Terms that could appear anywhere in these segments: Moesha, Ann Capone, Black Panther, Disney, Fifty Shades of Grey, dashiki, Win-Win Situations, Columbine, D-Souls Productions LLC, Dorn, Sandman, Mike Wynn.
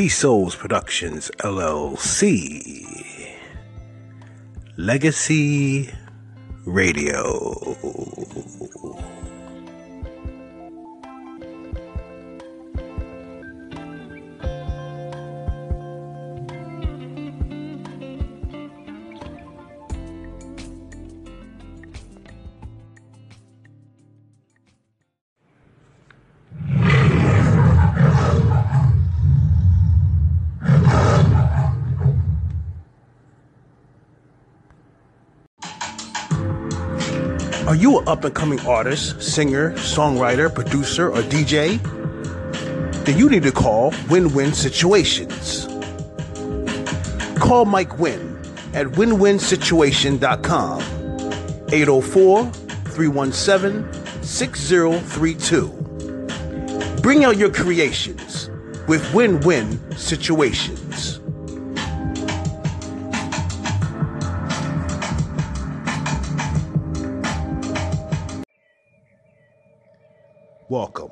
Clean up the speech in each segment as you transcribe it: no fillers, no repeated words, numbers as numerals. D-Souls Productions LLC, Legacy Radio. Are you an up-and-coming artist, singer, songwriter, producer, or DJ? Then you need to call Win-Win Situations. Call Mike Wynn at winwinsituation.com, 804-317-6032. Bring out your creations with Win-Win Situations. Welcome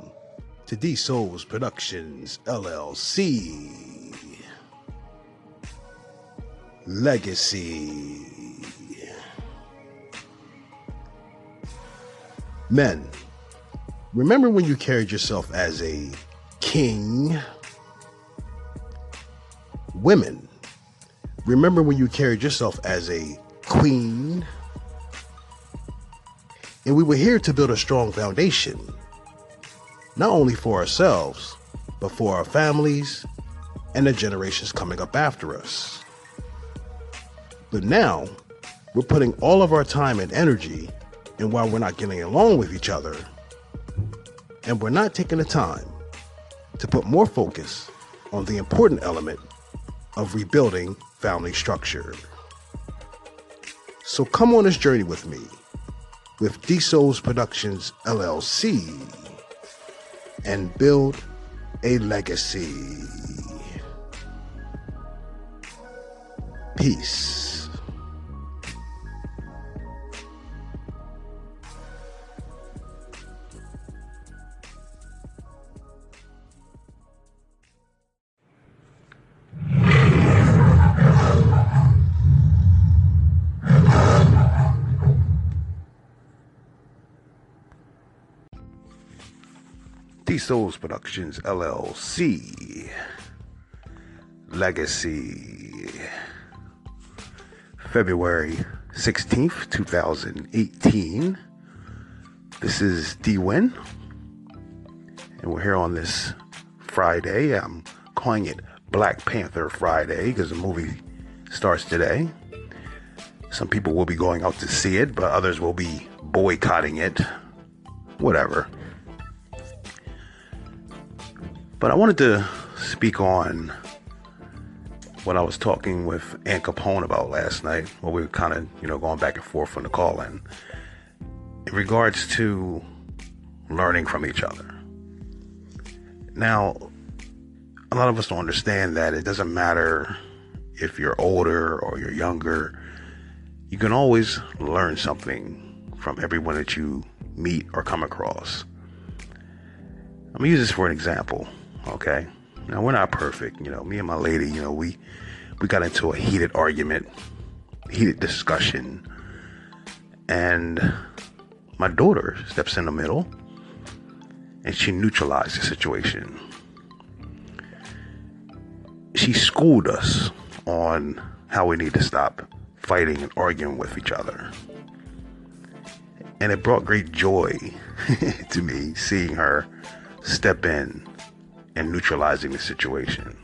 to D-Souls Productions, LLC, Legacy. Men, remember when you carried yourself as a king? Women, remember when you carried yourself as a queen? And we were here to build a strong foundation, not only for ourselves, but for our families and the generations coming up after us. But now, we're putting all of our time and energy, and while we're not getting along with each other, and we're not taking the time to put more focus on the important element of rebuilding family structure. So come on this journey with me, with D-Souls Productions, LLC, and build a legacy. Peace. D-Souls Productions LLC, Legacy, February 16th, 2018. This is D-Win, and we're here on this Friday. I'm calling it Black Panther Friday because the movie starts today. Some people will be going out to see it, but others will be boycotting it, whatever. But I wanted to speak on what I was talking with Ann Capone about last night, where we were kind of, going back and forth on the call-in, in regards to learning from each other. Now, a lot of us don't understand that it doesn't matter if you're older or you're younger. You can always learn something from everyone that you meet or come across. I'm going to use this for an example. Okay, now we're not perfect. Me and my lady, we got into a heated argument, heated discussion, and my daughter steps in the middle and she neutralized the situation. She schooled us on how we need to stop fighting and arguing with each other. And it brought great joy to me seeing her step in and neutralizing the situation.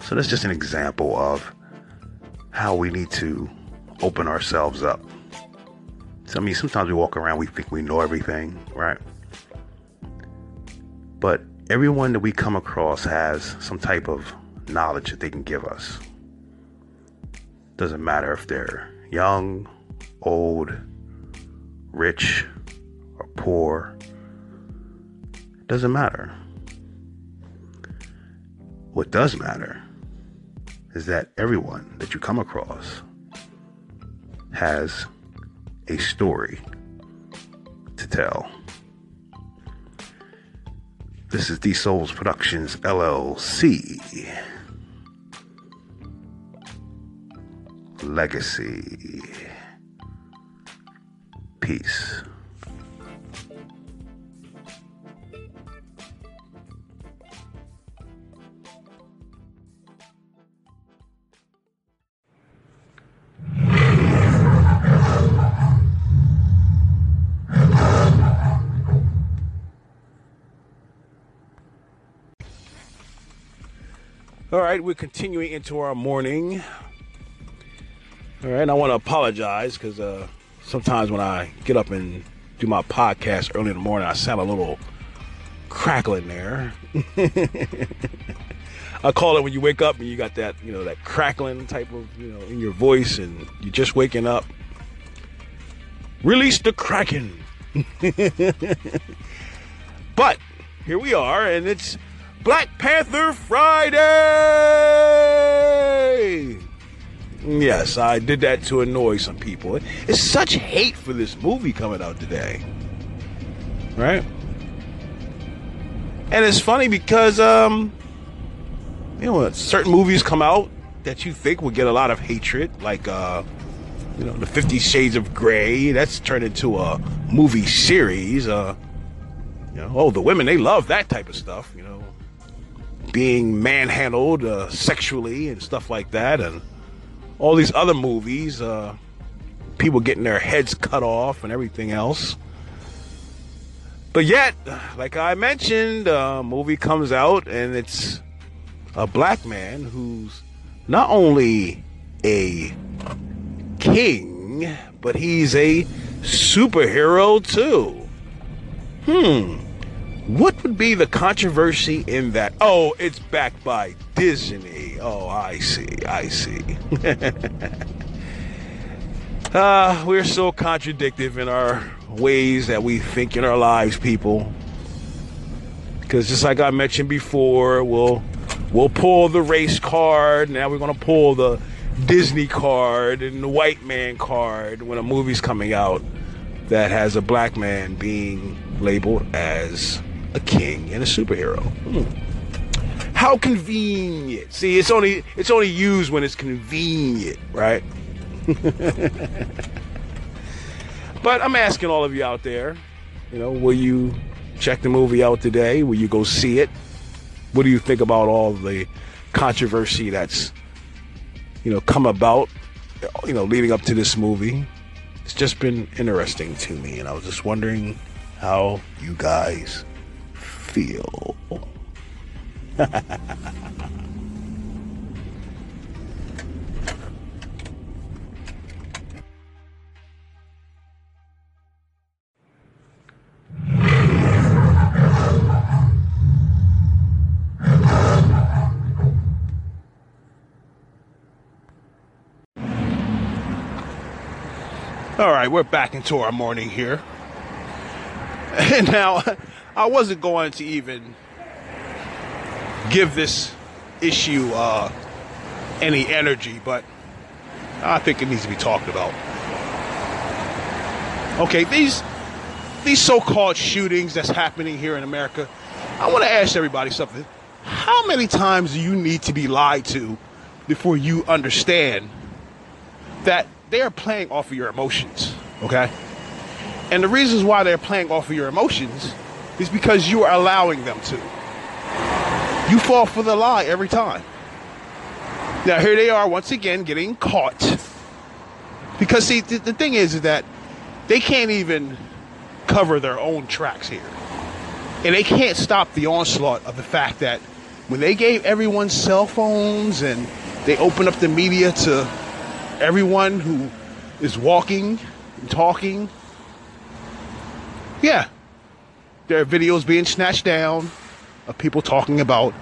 So that's just an example of how we need to open ourselves up. So, sometimes we walk around, we think we know everything, right? But everyone that we come across has some type of knowledge that they can give us. Doesn't matter if they're young, old, rich, or poor. Doesn't matter. What does matter is that everyone that you come across has a story to tell. This is D-Souls Productions LLC. Legacy. Peace. All right, we're continuing into our morning. All right, and I want to apologize because sometimes when I get up and do my podcast early in the morning, I sound a little crackling there. I call it when you wake up and you got that, you know, that crackling type of, you know, in your voice and you're just waking up. Release the Kraken. But here we are, and it's Black Panther Friday! Yes, I did that to annoy some people. It's such hate for this movie coming out today. Right? And it's funny because, you know, certain movies come out that you think will get a lot of hatred, like, you know, the 50 Shades of Grey. That's turned into a movie series. You know, oh, the women, they love that type of stuff, you know. Being manhandled sexually and stuff like that, and all these other movies, people getting their heads cut off and everything else. But yet, like I mentioned, a movie comes out and it's a black man who's not only a king, but he's a superhero too. What would be the controversy in that? Oh, it's backed by Disney. Oh, I see. We're so contradictive in our ways that we think in our lives, people. Because just like I mentioned before, we'll pull the race card. Now we're going to pull the Disney card and the white man card when a movie's coming out that has a black man being labeled as a king and a superhero. How convenient. See, it's only used when it's convenient, right? But I'm asking all of you out there, you know, will you check the movie out today? Will you go see it? What do you think about all the controversy that's, you know, come about, you know, leading up to this movie? It's just been interesting to me, and I was just wondering how you guys feel. All right, we're back into our morning here. And now, I wasn't going to even give this issue any energy, but I think it needs to be talked about. Okay, these so-called shootings that's happening here in America, I want to ask everybody something. How many times do you need to be lied to before you understand that they are playing off of your emotions, okay? And the reasons why they're playing off of your emotions is because you are allowing them to. You fall for the lie every time. Now, here they are once again getting caught. Because, see, the thing is that they can't even cover their own tracks here. And they can't stop the onslaught of the fact that when they gave everyone cell phones and they opened up the media to everyone who is walking and talking, yeah, there are videos being snatched down of people talking about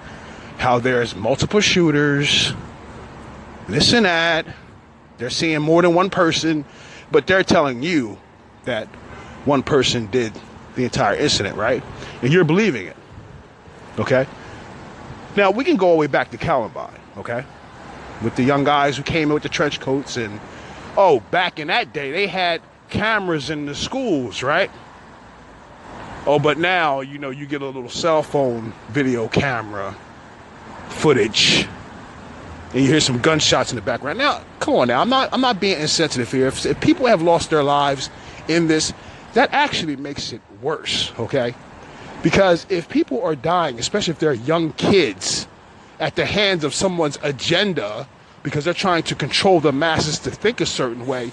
how there's multiple shooters, this and that. They're seeing more than one person, but they're telling you that one person did the entire incident, right? And you're believing it, okay? Now, we can go all the way back to Columbine, okay? With the young guys who came in with the trench coats and, oh, back in that day, they had cameras in the schools, right? Oh, but now, you know, you get a little cell phone video camera footage, and you hear some gunshots in the background. Now, come on now, I'm not being insensitive here. If people have lost their lives in this, that actually makes it worse, okay? Because if people are dying, especially if they're young kids, at the hands of someone's agenda, because they're trying to control the masses to think a certain way,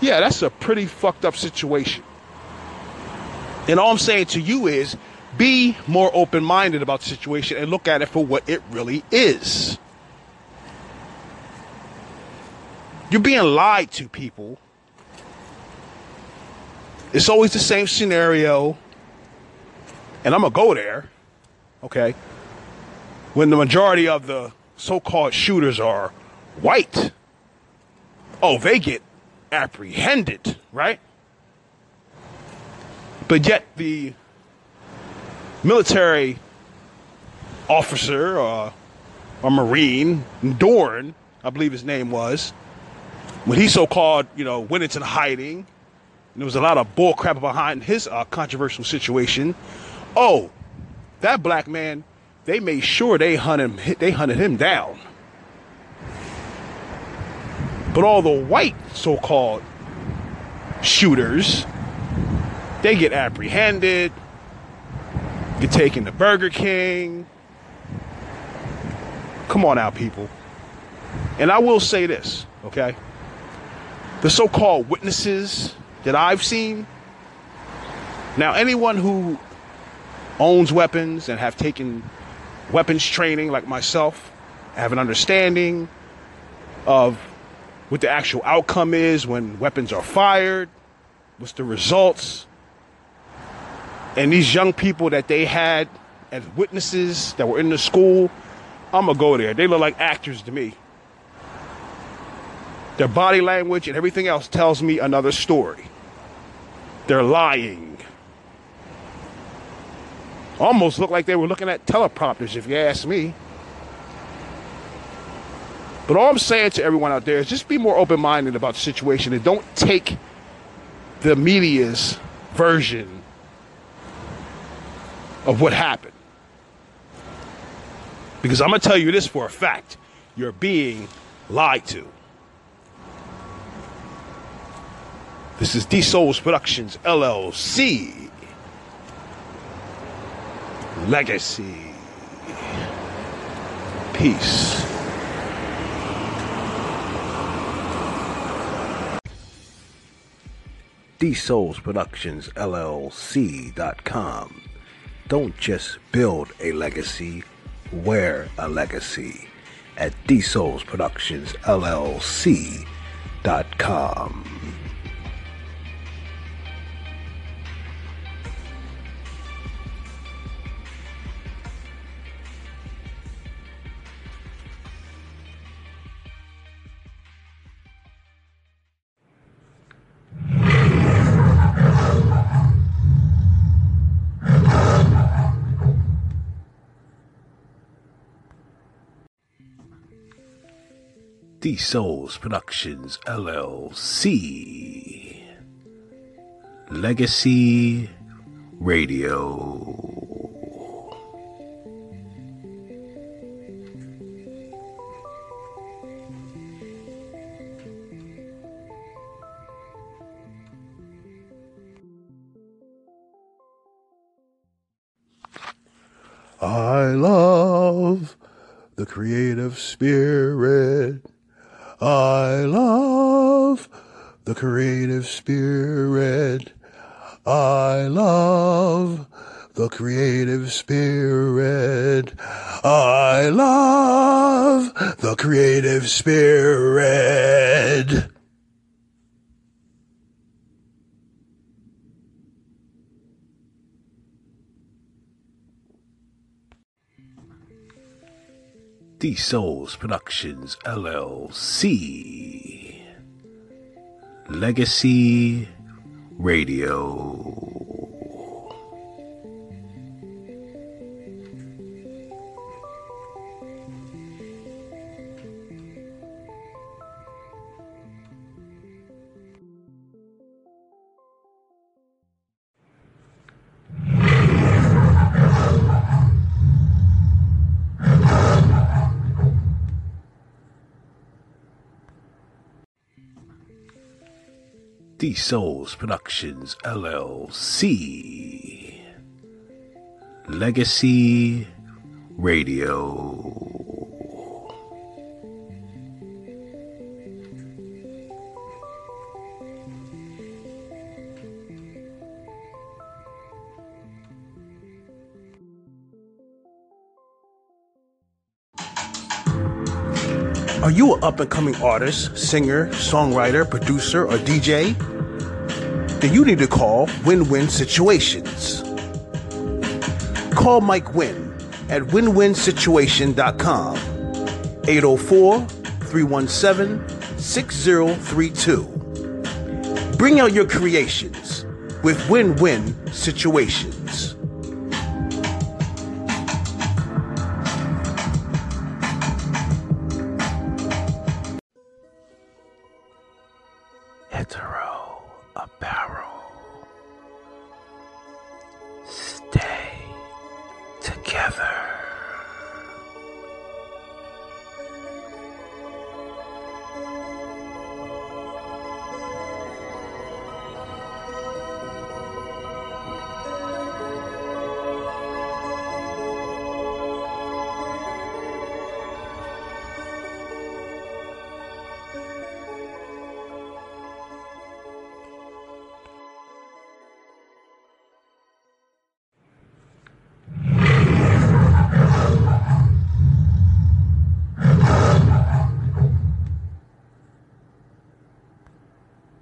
yeah, that's a pretty fucked up situation. And all I'm saying to you is, be more open-minded about the situation and look at it for what it really is. You're being lied to, people. It's always the same scenario, and I'm going to go there, okay, when the majority of the so-called shooters are white. Oh, they get apprehended, right? But yet the military officer or Marine, Dorn, I believe his name was, when he so-called, you know, went into hiding, and there was a lot of bull crap behind his controversial situation. Oh, that black man, they made sure they hunted him down. But all the white so-called shooters, they get apprehended, get taken to Burger King. Come on out, people. And I will say this, okay? The so-called witnesses that I've seen, now anyone who owns weapons and have taken weapons training like myself, have an understanding of what the actual outcome is when weapons are fired, what's the results. And these young people that they had as witnesses that were in the school, I'm going to go there. They look like actors to me. Their body language and everything else tells me another story. They're lying. Almost looked like they were looking at teleprompters, if you ask me. But all I'm saying to everyone out there is just be more open-minded about the situation and don't take the media's version of what happened. Because I'm going to tell you this for a fact. You're being lied to. This is D-Souls Productions LLC. Legacy. Peace. D-Souls Productions LLC.com. Don't just build a legacy, wear a legacy at D-Souls Productions LLC.com. D-Souls Productions LLC Legacy Radio. I love the creative spirit. I love the creative spirit. I love the creative spirit. I love the creative spirit. D-Souls Productions LLC Legacy Radio. D-Souls Productions LLC, Legacy Radio. Are you an up-and-coming artist, singer, songwriter, producer, or DJ? Then you need to call Win-Win Situations. Call Mike Wynn at winwinsituation.com, 804-317-6032. Bring out your creations with Win-Win Situations. Hetero about